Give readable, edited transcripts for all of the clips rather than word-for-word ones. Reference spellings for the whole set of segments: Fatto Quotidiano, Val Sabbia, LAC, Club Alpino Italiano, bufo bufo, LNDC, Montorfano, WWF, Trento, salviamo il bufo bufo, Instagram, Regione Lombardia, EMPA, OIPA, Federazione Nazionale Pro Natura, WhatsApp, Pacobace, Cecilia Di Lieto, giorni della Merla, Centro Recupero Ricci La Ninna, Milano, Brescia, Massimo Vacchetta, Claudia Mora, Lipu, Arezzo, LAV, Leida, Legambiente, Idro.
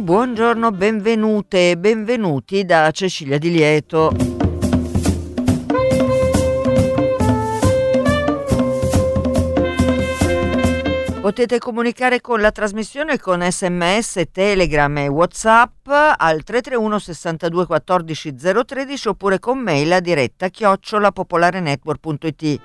Buongiorno, benvenute e benvenuti da Cecilia Di Lieto. Potete comunicare con la trasmissione con SMS, Telegram e WhatsApp al 331 62 14 013 oppure con mail a diretta@popolarenetwork.it.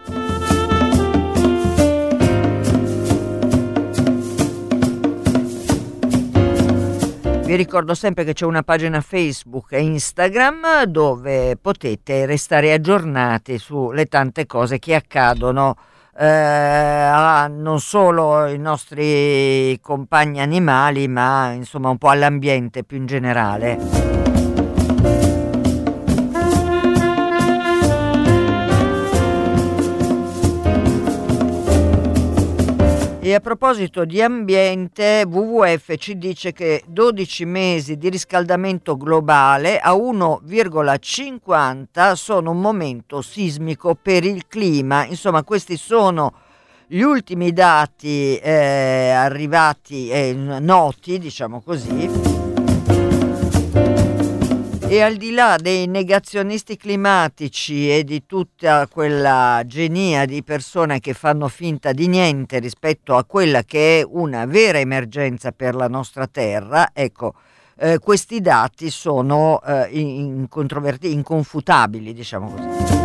Vi ricordo sempre che c'è una pagina Facebook e Instagram dove potete restare aggiornati sulle tante cose che accadono non solo ai nostri compagni animali, ma insomma un po' all'ambiente più in generale. E a proposito di ambiente, WWF ci dice che 12 mesi di riscaldamento globale a 1,50 sono un momento sismico per il clima. Insomma, questi sono gli ultimi dati arrivati, noti, diciamo così. E al di là dei negazionisti climatici e di tutta quella genia di persone che fanno finta di niente rispetto a quella che è una vera emergenza per la nostra terra, ecco, questi dati sono inconfutabili, diciamo così.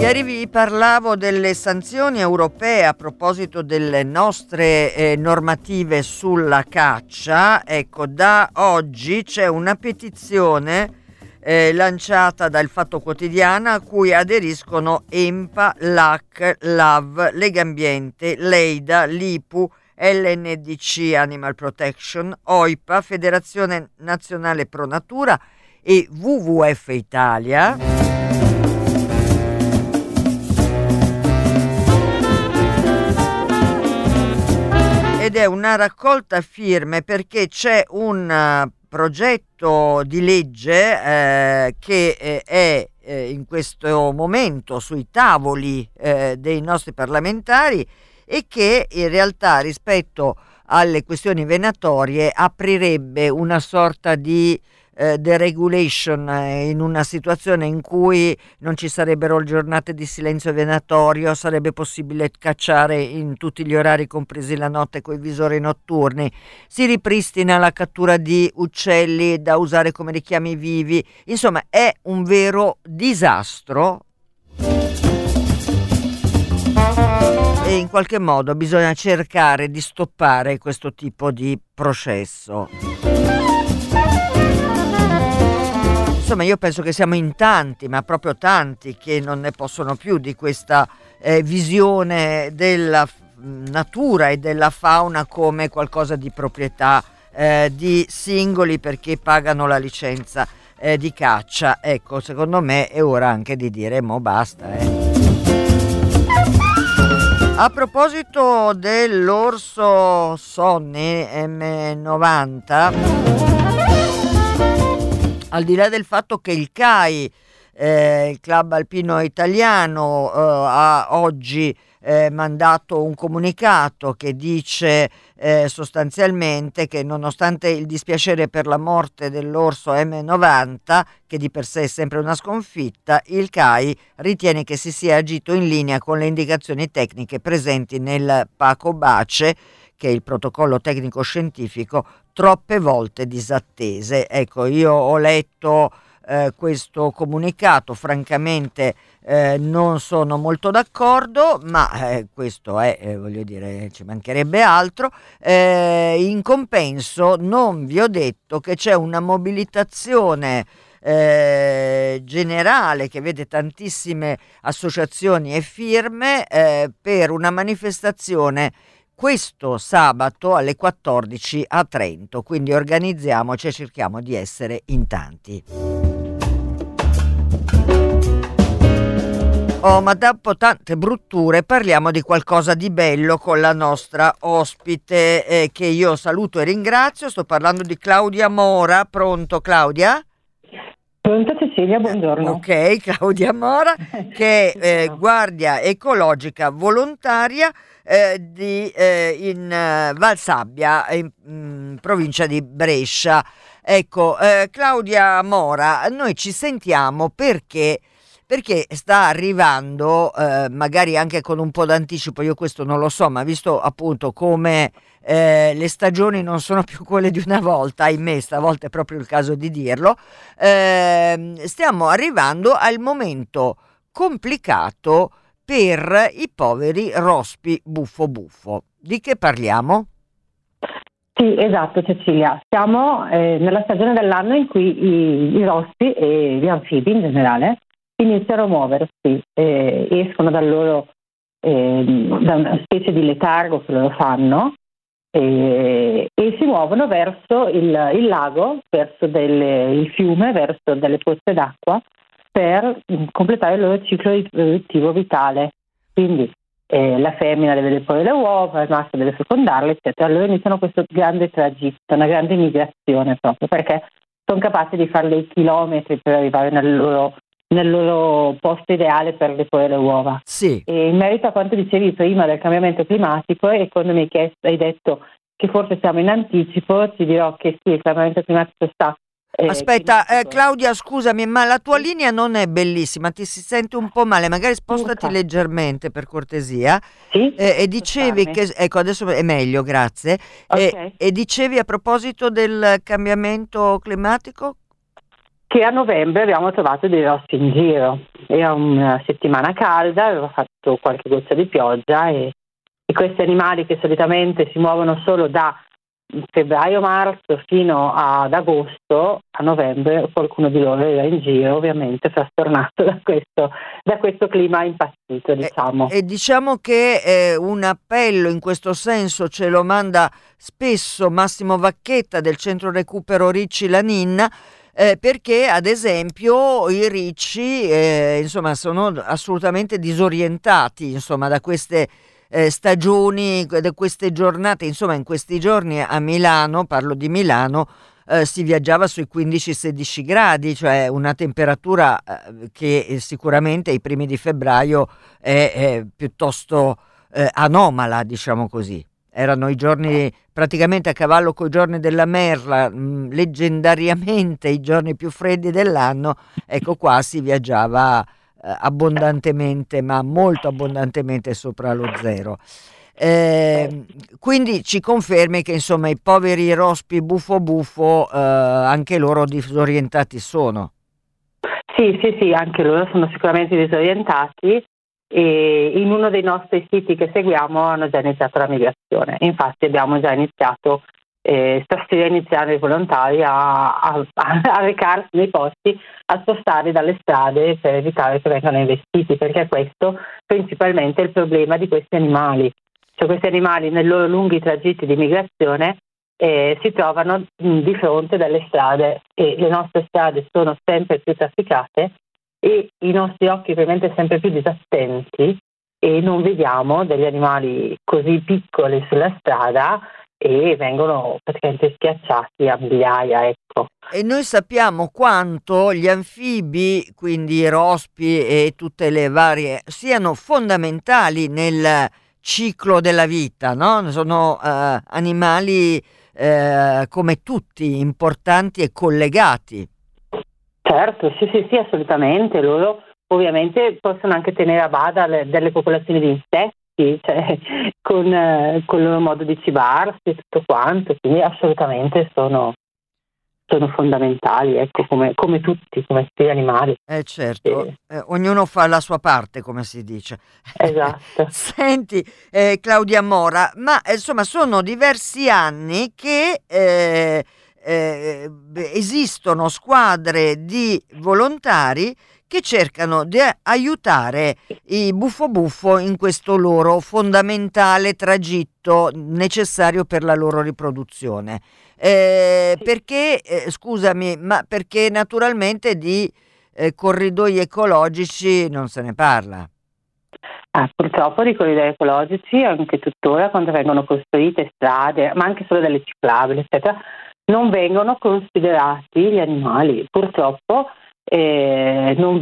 Ieri vi parlavo delle sanzioni europee a proposito delle nostre normative sulla caccia. Ecco, da oggi c'è una petizione lanciata dal Fatto Quotidiano a cui aderiscono EMPA, LAC, LAV, Legambiente, Leida, Lipu, LNDC Animal Protection, OIPA, Federazione Nazionale Pro Natura e WWF Italia. Ed è una raccolta firme perché c'è un progetto di legge che è in questo momento sui tavoli dei nostri parlamentari e che in realtà rispetto alle questioni venatorie aprirebbe una sorta di deregulation in una situazione in cui non ci sarebbero giornate di silenzio venatorio, sarebbe possibile cacciare in tutti gli orari, compresi la notte, coi visori notturni, si ripristina la cattura di uccelli da usare come richiami vivi. Insomma, è un vero disastro e in qualche modo bisogna cercare di stoppare questo tipo di processo. Insomma, io penso che siamo in tanti, ma proprio tanti, che non ne possono più di questa visione della natura e della fauna come qualcosa di proprietà di singoli perché pagano la licenza di caccia. Ecco, secondo me è ora anche di dire mo basta. A proposito dell'orso Sonny M90, al di là del fatto che il CAI, il Club Alpino Italiano, ha oggi mandato un comunicato che dice sostanzialmente che nonostante il dispiacere per la morte dell'orso M90, che di per sé è sempre una sconfitta, il CAI ritiene che si sia agito in linea con le indicazioni tecniche presenti nel Pacobace, che è il protocollo tecnico scientifico, troppe volte disattese. Ecco, io ho letto questo comunicato, francamente non sono molto d'accordo, ma questo è, voglio dire, ci mancherebbe altro. In compenso non vi ho detto che c'è una mobilitazione generale che vede tantissime associazioni e firme per una manifestazione questo sabato alle 14 a Trento, quindi organizziamoci e cerchiamo di essere in tanti. Oh, ma dopo tante brutture parliamo di qualcosa di bello con la nostra ospite che io saluto e ringrazio. Sto parlando di Claudia Mora. Pronto Claudia? Pronto Cecilia, buongiorno. Ok, Claudia Mora che è guardia ecologica volontaria in Val Sabbia, in provincia di Brescia. Ecco, Claudia Mora, noi ci sentiamo perché sta arrivando, magari anche con un po' d'anticipo, io questo non lo so, ma visto appunto come le stagioni non sono più quelle di una volta, ahimè, stavolta è proprio il caso di dirlo, stiamo arrivando al momento complicato per i poveri rospi bufo bufo. Di che parliamo? Sì, esatto Cecilia, siamo nella stagione dell'anno in cui i rospi e gli anfibi in generale iniziano a muoversi, escono dal loro, da una specie di letargo che loro fanno e si muovono verso il lago, verso il fiume, verso delle pozze d'acqua per completare il loro ciclo riproduttivo vitale. Quindi la femmina deve deporre le uova, il maschio deve fecondarle, eccetera. Allora iniziano questo grande tragitto, una grande migrazione proprio, perché sono capaci di fare dei chilometri per arrivare nel loro posto ideale per deporre le uova. Sì. E in merito a quanto dicevi prima del cambiamento climatico, e quando mi hai detto che forse siamo in anticipo, ti dirò che sì, il cambiamento climatico sta... Aspetta, Claudia, scusami, ma la tua linea non è bellissima, ti si sente un po' male, magari spostati leggermente per cortesia. Sì? E dicevi che... Ecco, adesso è meglio, grazie. Okay. E dicevi a proposito del cambiamento climatico? Che a novembre abbiamo trovato dei rospi in giro, era una settimana calda, aveva fatto qualche goccia di pioggia e questi animali che solitamente si muovono solo da febbraio-marzo fino ad agosto, a novembre qualcuno di loro era in giro, ovviamente frastornato da questo clima impazzito, diciamo. E diciamo che un appello in questo senso ce lo manda spesso Massimo Vacchetta del Centro Recupero Ricci La Ninna, perché ad esempio i ricci insomma sono assolutamente disorientati insomma da queste stagioni, da queste giornate, insomma in questi giorni a Milano, parlo di Milano, si viaggiava sui 15-16 gradi, cioè una temperatura che sicuramente ai primi di febbraio è piuttosto anomala, diciamo così. Erano i giorni praticamente a cavallo coi giorni della Merla, leggendariamente i giorni più freddi dell'anno. Ecco, qua si viaggiava abbondantemente, ma molto abbondantemente sopra lo zero. Quindi ci confermi che insomma i poveri rospi bufo bufo anche loro disorientati sono. Sì, anche loro sono sicuramente disorientati. E in uno dei nostri siti che seguiamo hanno già iniziato la migrazione, infatti abbiamo già iniziato stasera iniziano i volontari a recarsi nei posti, a spostarli dalle strade per evitare che vengano investiti, perché questo principalmente è il problema di questi animali, cioè questi animali nei loro lunghi tragitti di migrazione si trovano di fronte delle strade e le nostre strade sono sempre più trafficate e i nostri occhi ovviamente sempre più disattenti e non vediamo degli animali così piccoli sulla strada e vengono praticamente schiacciati a migliaia, ecco. E noi sappiamo quanto gli anfibi, quindi i rospi e tutte le varie, siano fondamentali nel ciclo della vita, no? Sono animali come tutti, importanti e collegati. Certo, sì, assolutamente. Loro ovviamente possono anche tenere a bada delle popolazioni di insetti, cioè, con il loro modo di cibarsi e tutto quanto, quindi assolutamente sono fondamentali, ecco, come tutti, come tutti gli animali. Certo, sì. Ognuno fa la sua parte, come si dice. Esatto. Senti, Claudia Mora, ma insomma sono diversi anni che... esistono squadre di volontari che cercano di aiutare i bufo bufo in questo loro fondamentale tragitto necessario per la loro riproduzione. Perché, scusami, ma perché naturalmente di corridoi ecologici non se ne parla. Purtroppo di corridoi ecologici anche tuttora, quando vengono costruite strade, ma anche solo delle ciclabili eccetera, non vengono considerati gli animali. Purtroppo non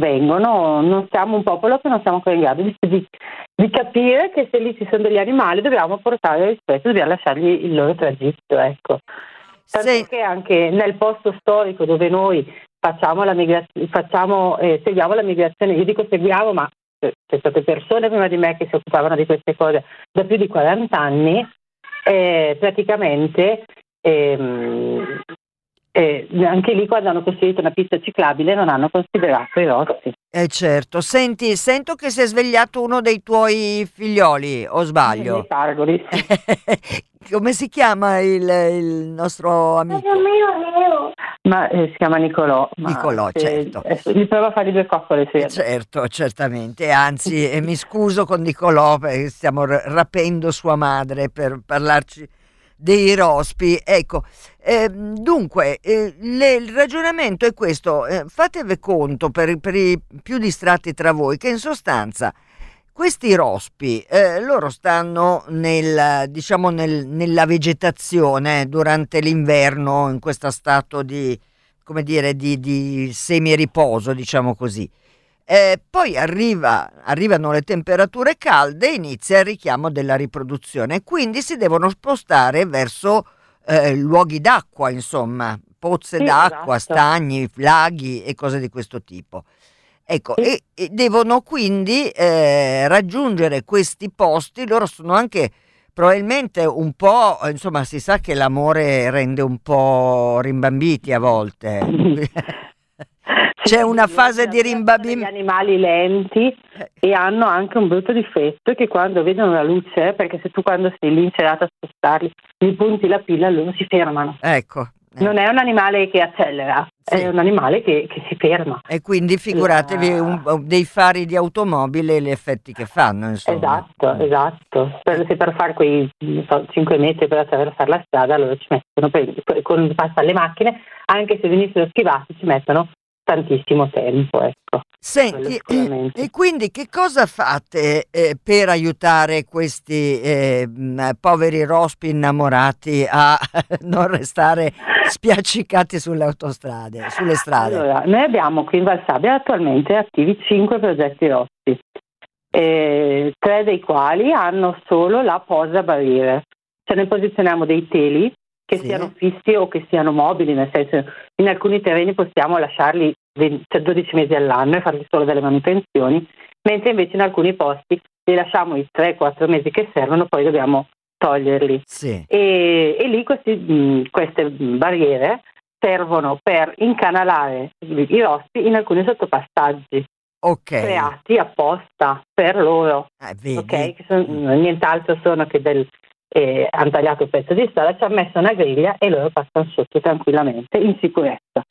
siamo un popolo che non siamo ancora in grado di capire che se lì ci sono degli animali dobbiamo portare rispetto, dobbiamo lasciargli il loro tragitto, ecco. Tanto sì, che anche nel posto storico dove noi facciamo la migrazione, seguiamo la migrazione, io dico seguiamo, ma c'è state persone prima di me che si occupavano di queste cose da più di 40 anni, praticamente anche lì quando hanno costruito una pista ciclabile non hanno considerato i rossi. Certo, senti, sento che si è svegliato uno dei tuoi figlioli, o sbaglio? I targoli, sì. Come si chiama il nostro amico? Ma si chiama Nicolò. Nicolò, certo. Gli provo a fare due coccole. Sì. Certo, certamente. Anzi, mi scuso con Nicolò perché stiamo rapendo sua madre per parlarci dei rospi. Ecco, dunque il ragionamento è questo. Fatevi conto, per i più distratti tra voi, che in sostanza questi rospi loro stanno nella vegetazione durante l'inverno, in questo stato di, come dire, di semi-riposo, diciamo così. Poi arrivano le temperature calde e inizia il richiamo della riproduzione, quindi si devono spostare verso luoghi d'acqua, insomma, pozze, sì, d'acqua, esatto, stagni, laghi e cose di questo tipo. Ecco, sì. E devono quindi raggiungere questi posti. Loro sono anche probabilmente un po', insomma, si sa che l'amore rende un po' rimbambiti a volte. C'è una fase di rimbambimento. Gli animali lenti e hanno anche un brutto difetto che quando vedono la luce, perché se tu quando sei lì in serata a spostarli, gli punti la pila, loro si fermano. Ecco. Non è un animale che accelera, sì, è un animale che si ferma. E quindi figuratevi dei fari di automobile e gli effetti che fanno, insomma. Esatto, esatto. Se per fare quei 5 metri per attraversare la strada, allora ci mettono, con passa alle macchine, anche se venissero schivati, ci mettono tantissimo tempo, ecco. Senti, e quindi che cosa fate per aiutare questi poveri rospi innamorati a non restare spiaccicati sulle autostrade, sulle strade? Allora, noi abbiamo qui in Val Sabbia attualmente attivi 5 progetti rospi, 3 dei quali hanno solo la posa barriere, cioè noi posizioniamo dei teli che sì, siano fissi o che siano mobili, nel senso, in alcuni terreni possiamo lasciarli 12 mesi all'anno e fargli solo delle manutenzioni, mentre invece in alcuni posti li lasciamo i 3-4 mesi che servono, poi dobbiamo toglierli. Sì. E lì queste barriere servono per incanalare i rospi in alcuni sottopassaggi, okay, creati apposta per loro, okay? Che nient'altro sono che hanno tagliato un pezzo di strada, ci hanno messo una griglia e loro passano sotto tranquillamente in sicurezza.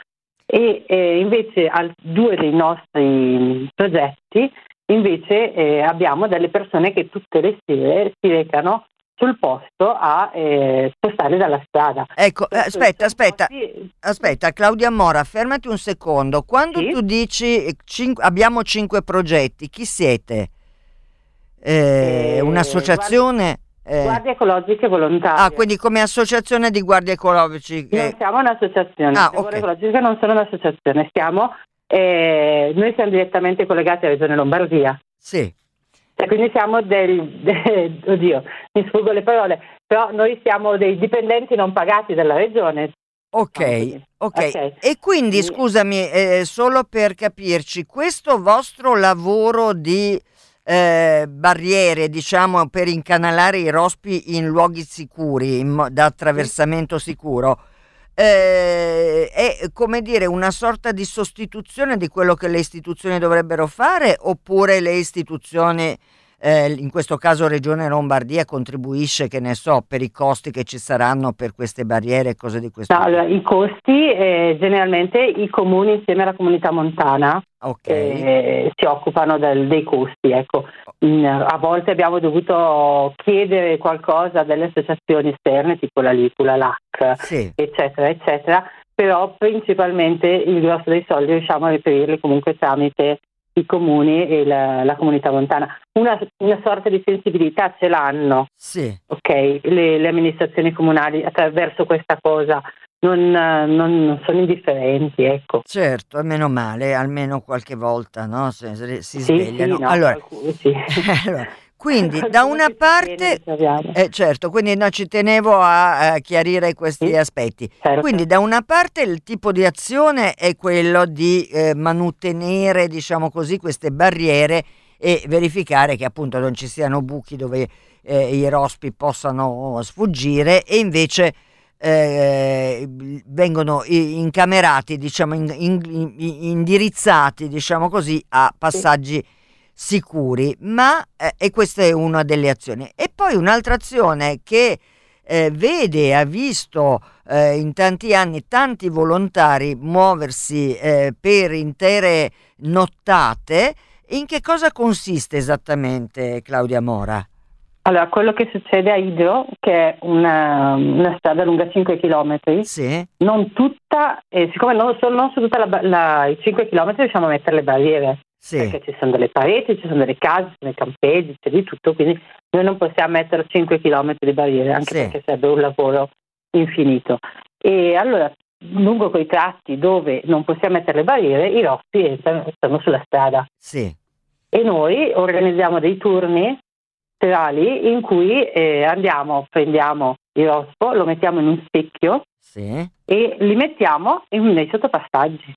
E invece al 2 dei nostri progetti invece abbiamo delle persone che tutte le sere si recano sul posto a spostarli dalla strada. Ecco, aspetta Claudia Mora, fermati un secondo. Quando sì, tu dici abbiamo 5 progetti, chi siete? Un'associazione? Guardie ecologiche volontarie. Ah, quindi come associazione di guardie ecologiche. Non siamo un'associazione, le guardie ecologiche non sono un'associazione, noi siamo direttamente collegati alla Regione Lombardia. Sì. Cioè, quindi siamo oddio, mi sfuggo le parole, però noi siamo dei dipendenti non pagati della Regione. Ok. E quindi scusami, solo per capirci, questo vostro lavoro di barriere, diciamo, per incanalare i rospi in luoghi sicuri, da attraversamento sicuro, è, come dire, una sorta di sostituzione di quello che le istituzioni dovrebbero fare, oppure le istituzioni in questo caso Regione Lombardia contribuisce, che ne so, per i costi che ci saranno per queste barriere e cose di questo tipo? Allora, i costi generalmente i comuni insieme alla comunità montana si occupano dei costi, ecco. A volte abbiamo dovuto chiedere qualcosa delle associazioni esterne tipo la Lipu, la LAC, sì, eccetera eccetera, però principalmente il grosso dei soldi riusciamo a reperirli comunque tramite i comuni e la comunità montana. Una sorta di sensibilità ce l'hanno, sì, okay? Le amministrazioni comunali attraverso questa cosa non sono indifferenti, ecco. Certo, meno male, almeno qualche volta, no? Si svegliano. Sì, no, allora, qualcuno, sì. Allora, quindi da una parte certo, quindi no, ci tenevo a chiarire questi aspetti, certo. Quindi da una parte il tipo di azione è quello di mantenere, diciamo così, queste barriere e verificare che appunto non ci siano buchi dove i rospi possano sfuggire, e invece vengono incamerati, diciamo, indirizzati, diciamo così, a passaggi sicuri, ma e questa è una delle azioni. E poi un'altra azione che ha visto in tanti anni tanti volontari muoversi per intere nottate. In che cosa consiste esattamente, Claudia Mora? Allora, quello che succede a Idro, che è una strada lunga 5 km, sì, non tutta, siccome non su tutta i 5 km riusciamo a mettere le barriere. Sì. Perché ci sono delle pareti, ci sono delle case, ci sono i campeggi, c'è di tutto, quindi noi non possiamo mettere 5 km di barriere, anche sì, perché sarebbe un lavoro infinito. E allora, lungo quei tratti dove non possiamo mettere le barriere, i rospi stanno sulla strada. Sì. E noi organizziamo dei turni serali in cui andiamo, prendiamo il rospo, lo mettiamo in un secchio, sì, e li mettiamo nei sottopassaggi,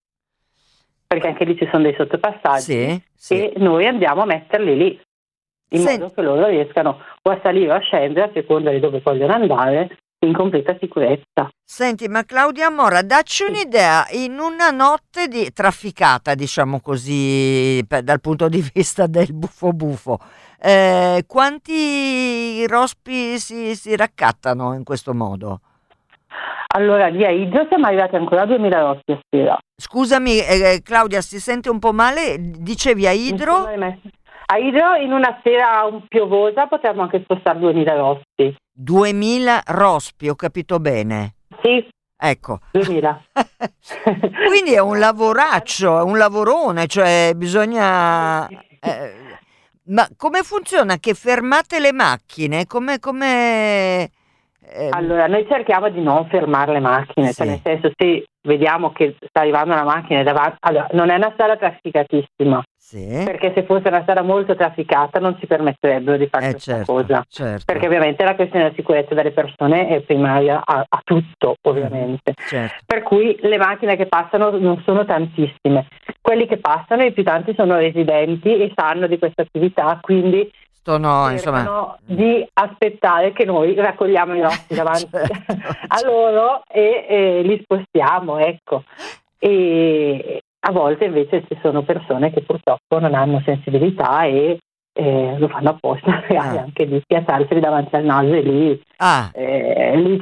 perché anche lì ci sono dei sottopassaggi, sì, sì, e noi andiamo a metterli lì in modo che loro riescano o a salire o a scendere a seconda di dove vogliono andare in completa sicurezza. Senti, ma Claudia Mora, dacci un'idea, in una notte trafficata, diciamo così, dal punto di vista del bufo bufo, quanti rospi si raccattano in questo modo? Allora, via Idro siamo arrivati ancora a 2000 rospi a sera. Scusami Claudia, si sente un po' male, dicevi a Idro? A Idro in una sera piovosa potremmo anche spostare 2000 rospi. 2000 rospi, ho capito bene? Sì. Ecco. 2000. Quindi è un lavoraccio, è un lavorone, cioè bisogna... ma come funziona? Che fermate le macchine? Come... Allora, noi cerchiamo di non fermare le macchine, sì, cioè nel senso, se vediamo che sta arrivando una macchina davanti, allora non è una strada trafficatissima, sì, perché se fosse una strada molto trafficata non ci permetterebbero di fare questa, certo, cosa, certo, perché ovviamente la questione della sicurezza delle persone è primaria a tutto, ovviamente, certo, per cui le macchine che passano non sono tantissime, quelli che passano i più tanti sono residenti e sanno di questa attività, quindi cercano di aspettare che noi raccogliamo i rospi davanti, certo, a loro e li spostiamo, ecco. E a volte invece ci sono persone che purtroppo non hanno sensibilità e lo fanno apposta, magari anche di schiacciarseli davanti al naso, e lì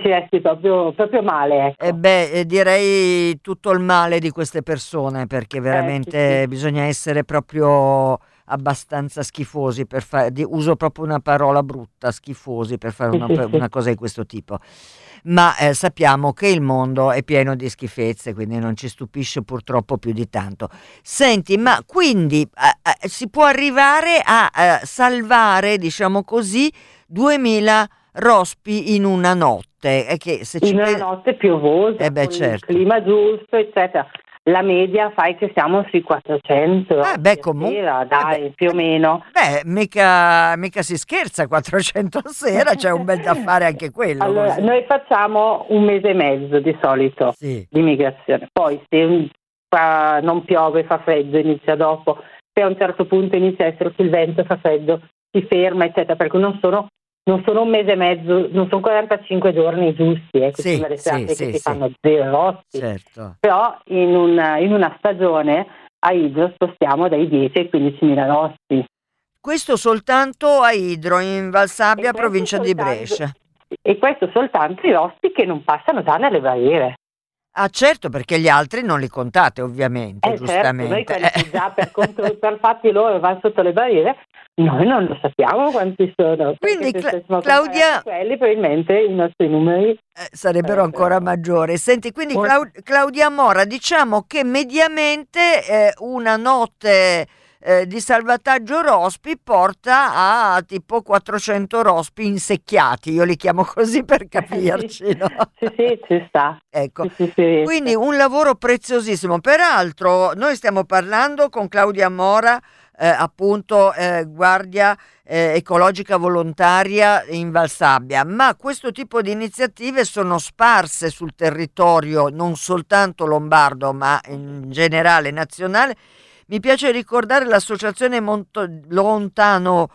ci resti proprio male, ecco. E beh, direi tutto il male di queste persone, perché veramente sì, sì, bisogna essere proprio... abbastanza schifosi per fare, uso proprio una parola brutta, schifosi, per fare una cosa di questo tipo, ma sappiamo che il mondo è pieno di schifezze, quindi non ci stupisce purtroppo più di tanto. Senti, ma quindi si può arrivare a salvare, diciamo così, 2000 rospi in una notte, che se in una notte piovosa, con, certo, il clima giusto, eccetera. La media, fai che siamo sui 400. Comunque, sera, dai, più o meno. Mica si scherza, 400 sera, c'è un bel da fare anche quello. Allora, noi facciamo un mese e mezzo di solito, sì, di migrazione. Poi se non piove, fa freddo, inizia dopo. Se a un certo punto inizia a esserci il vento, fa freddo, si ferma, eccetera. Perché non sono un mese e mezzo, non sono 45 giorni giusti, sì, sono delle serate che si fanno zero rospi, certo, però in una stagione a Idro spostiamo dai 10 ai 15.000 rospi. Questo soltanto a Idro, in Val Sabbia, provincia di Brescia. E questo soltanto i rospi che non passano già nelle barriere. Ah certo, perché gli altri non li contate ovviamente, giustamente. Certo, noi quelli già per fatti loro vanno sotto le barriere, noi non lo sappiamo quanti sono. Quindi Claudia, quelli probabilmente i nostri numeri sarebbero ancora maggiori. Senti, quindi Claudia Mora, diciamo che mediamente una notte di salvataggio rospi porta a tipo 400 rospi insecchiati, io li chiamo così per capirci, no? Sì, sì, ci sta. Ecco, sì. Quindi un lavoro preziosissimo. Peraltro noi stiamo parlando con Claudia Mora, appunto guardia ecologica volontaria in Val Sabbia, ma questo tipo di iniziative sono sparse sul territorio non soltanto lombardo ma in generale nazionale. Mi piace ricordare l'associazione Lontano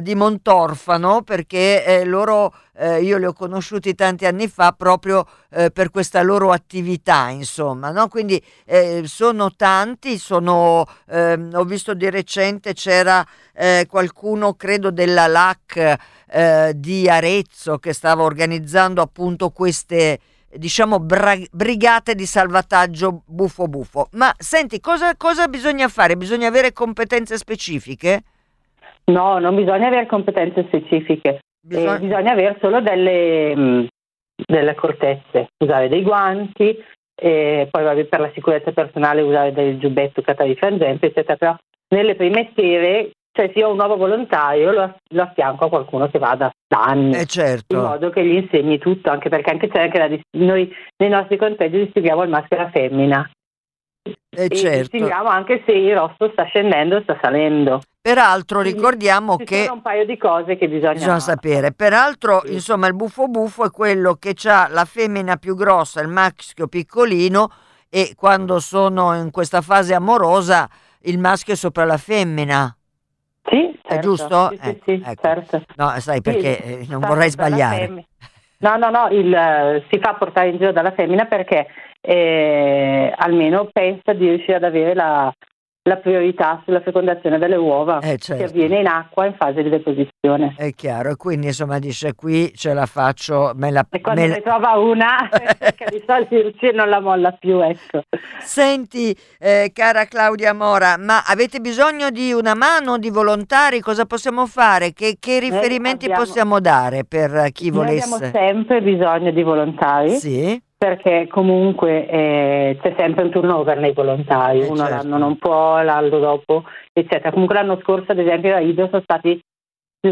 di Montorfano, perché loro io li ho conosciuti tanti anni fa proprio per questa loro attività, insomma, no? Quindi sono tanti, ho visto di recente c'era qualcuno, credo della LAC di Arezzo, che stava organizzando appunto queste, diciamo, brigate di salvataggio bufo bufo. Ma senti, cosa bisogna fare? Bisogna avere competenze specifiche? No, non bisogna avere competenze specifiche, bisogna avere solo delle accortezze, usare dei guanti, poi vabbè, per la sicurezza personale usare del giubbetto catarifrangente, eccetera. Però nelle prime sere, cioè, se io ho un nuovo volontario lo affianco a qualcuno che vada da anni, certo, in modo che gli insegni tutto, anche perché noi nei nostri conteggi distribuiamo il maschera femmina, e certo, distinguiamo anche se il rosso sta scendendo o sta salendo. Peraltro ricordiamo che ci sono un paio di cose che bisogna sapere. Peraltro, sì, insomma, il bufo bufo è quello che ha la femmina più grossa, il maschio piccolino, e quando sono in questa fase amorosa il maschio è sopra la femmina. Sì, certo. È giusto? Sì, sì, ecco, certo. No, sai, perché sì, non vorrei sbagliare. No, si fa portare in giro dalla femmina perché almeno pensa di riuscire ad avere la priorità sulla fecondazione delle uova, certo, che avviene in acqua in fase di deposizione. È chiaro, e quindi insomma dice: qui ce la faccio, e quando ne trova una perché di solito non la molla più, ecco. Senti, cara Claudia Mora, ma avete bisogno di una mano, di volontari? Cosa possiamo fare? Che riferimenti possiamo dare per chi volesse? Noi abbiamo sempre bisogno di volontari. Sì. Perché comunque c'è sempre un turnover nei volontari, uno l'anno non può, l'anno dopo, eccetera. Comunque l'anno scorso, ad esempio, a Idro ci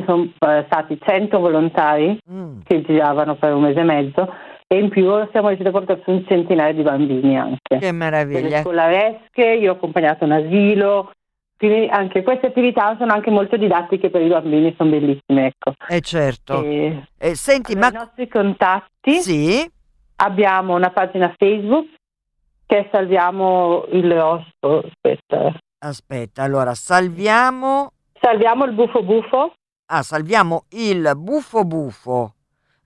sono stati 100 volontari che giravano per un mese e mezzo, e in più siamo riusciti a portare su un centinaio di bambini anche. Che meraviglia! Delle scolaresche, io ho accompagnato un asilo, quindi anche queste attività sono anche molto didattiche per i bambini, sono bellissime, ecco. Certo. Senti, i nostri contatti... Sì. Abbiamo una pagina Facebook che è Salviamo il Rosso. Aspetta, allora Salviamo il Bufo Bufo. Ah, Salviamo il Bufo Bufo.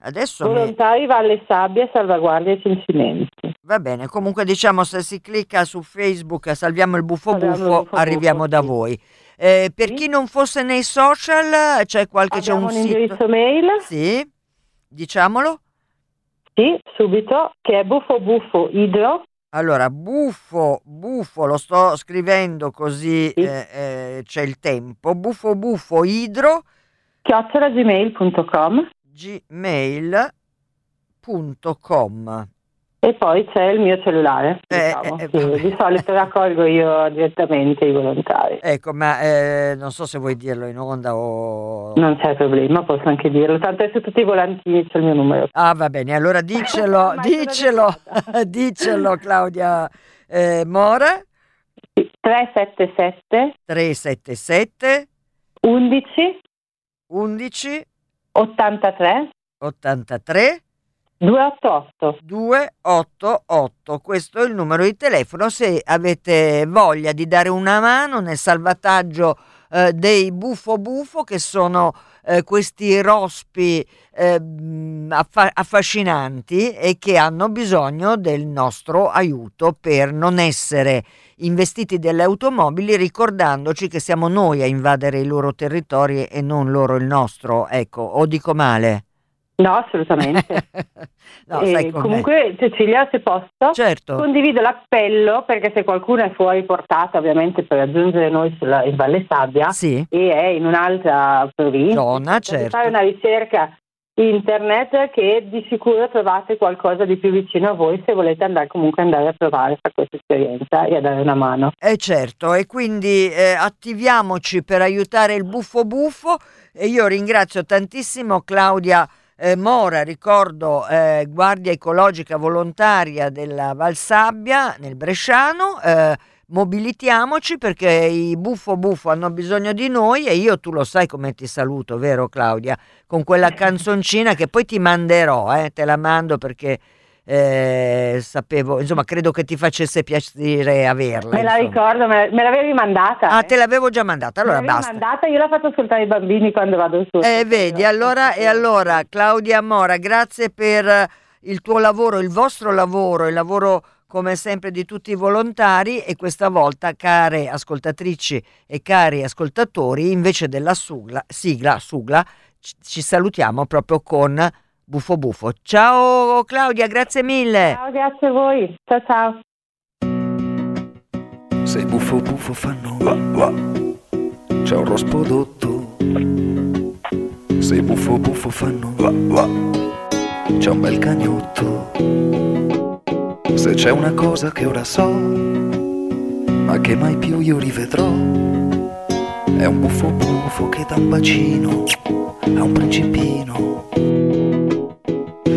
Adesso volontari Valle Sabbia, salvaguardia e censimenti. Va bene, comunque diciamo, se si clicca su Facebook Salviamo il Bufo Bufo, arriviamo da voi. Per chi non fosse nei social, c'è un sito. Abbiamo un indirizzo mail. Sì, diciamolo. Sì, subito, che è bufo.bufo.idro. Allora, bufo, lo sto scrivendo così, sì, c'è il tempo, bufo.bufo.idro@gmail.com. gmail.com. E poi c'è il mio cellulare, diciamo. Di solito raccolgo io direttamente i volontari. Ecco, ma non so se vuoi dirlo in onda o... Non c'è problema, posso anche dirlo, tanto è su tutti i volantini, c'è il mio numero. Ah, va bene, allora dicelo Claudia Mora. 377 11 83 288, questo è il numero di telefono se avete voglia di dare una mano nel salvataggio dei bufo bufo, che sono questi rospi affascinanti e che hanno bisogno del nostro aiuto per non essere investiti delle automobili, ricordandoci che siamo noi a invadere i loro territori e non loro il nostro. Ecco, o dico male? No, assolutamente. No, comunque, Cecilia, se posso, certo, condivido l'appello, perché se qualcuno è fuori portata, ovviamente, per raggiungere noi in Valle Sabbia, sì, e è in un'altra provincia, zona, certo, fare una ricerca internet, che di sicuro trovate qualcosa di più vicino a voi, se volete andare, comunque andare a provare questa esperienza e a dare una mano. Certo, e quindi attiviamoci per aiutare il bufo bufo. E io ringrazio tantissimo Claudia Mora, ricordo, guardia ecologica volontaria della Val Sabbia nel Bresciano. Mobilitiamoci, perché i bufo bufo hanno bisogno di noi, e io, tu lo sai come ti saluto, vero Claudia, con quella canzoncina che poi ti manderò, te la mando, perché sapevo, insomma, credo che ti facesse piacere averla. Me la ricordo, me l'avevi mandata. Ah, te l'avevo già mandata, allora basta. Mandata, io la faccio ascoltare ai bambini quando vado su. Vedi, allora, e allora Claudia Mora, grazie per il tuo lavoro, il vostro lavoro, il lavoro come sempre di tutti i volontari. E questa volta, care ascoltatrici e cari ascoltatori, invece della sigla, ci salutiamo proprio con bufo bufo. Ciao Claudia, grazie mille. Ciao, grazie a voi. Ciao ciao. Se bufo bufo fanno va va, c'è un rospodotto. Se bufo bufo fanno va va, c'è un bel cagnotto. Se c'è una cosa che ora so, ma che mai più io rivedrò, è un bufo bufo che dà un bacino a un principino.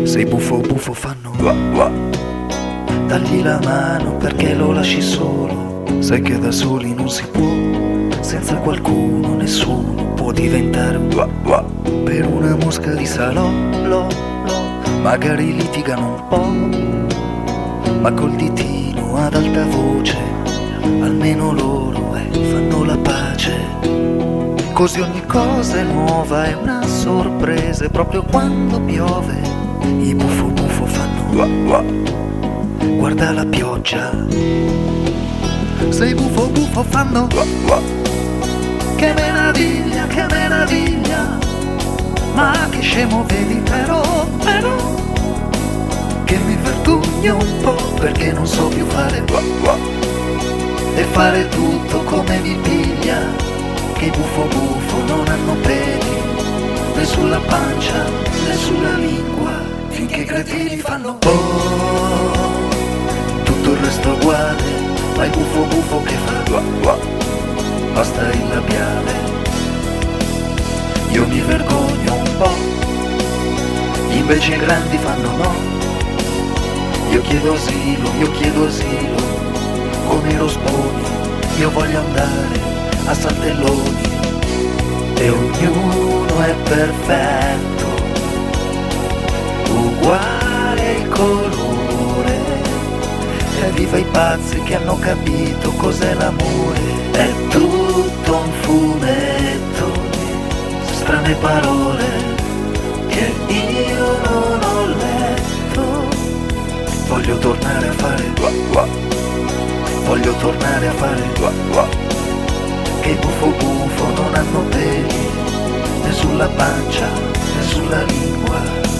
Se i bufo bufo fanno va va, dagli la mano perché lo lasci solo. Sai che da soli non si può, senza qualcuno nessuno può diventare un va va. Per una mosca di salò, magari litigano un po', ma col ditino ad alta voce, almeno loro fanno la pace. Così ogni cosa è nuova, è una sorpresa, e proprio quando piove i bufo bufo fanno va va, guarda la pioggia. Se i bufo bufo fanno va va, che meraviglia, che meraviglia. Ma che scemo, vedi, però che mi vergogno un po', perché non so più fare va va e fare tutto come mi piglia. Che i bufo bufo non hanno peli, né sulla pancia, né sulla lingua, finché i cretini fanno oh, tutto il resto è uguale. Ma il bufo bufo che fa va va, basta il labiale. Io mi vergogno un po', invece i grandi fanno no. Io chiedo asilo, come i rosponi, io voglio andare a saltelloni. E ognuno è perfetto, uguale il colore. E viva i pazzi che hanno capito cos'è l'amore. È tutto un fumetto di strane parole che io non ho letto. Voglio tornare a fare va va, voglio tornare a fare va va. Che i bufo bufo non hanno peli, né sulla pancia, né sulla lingua.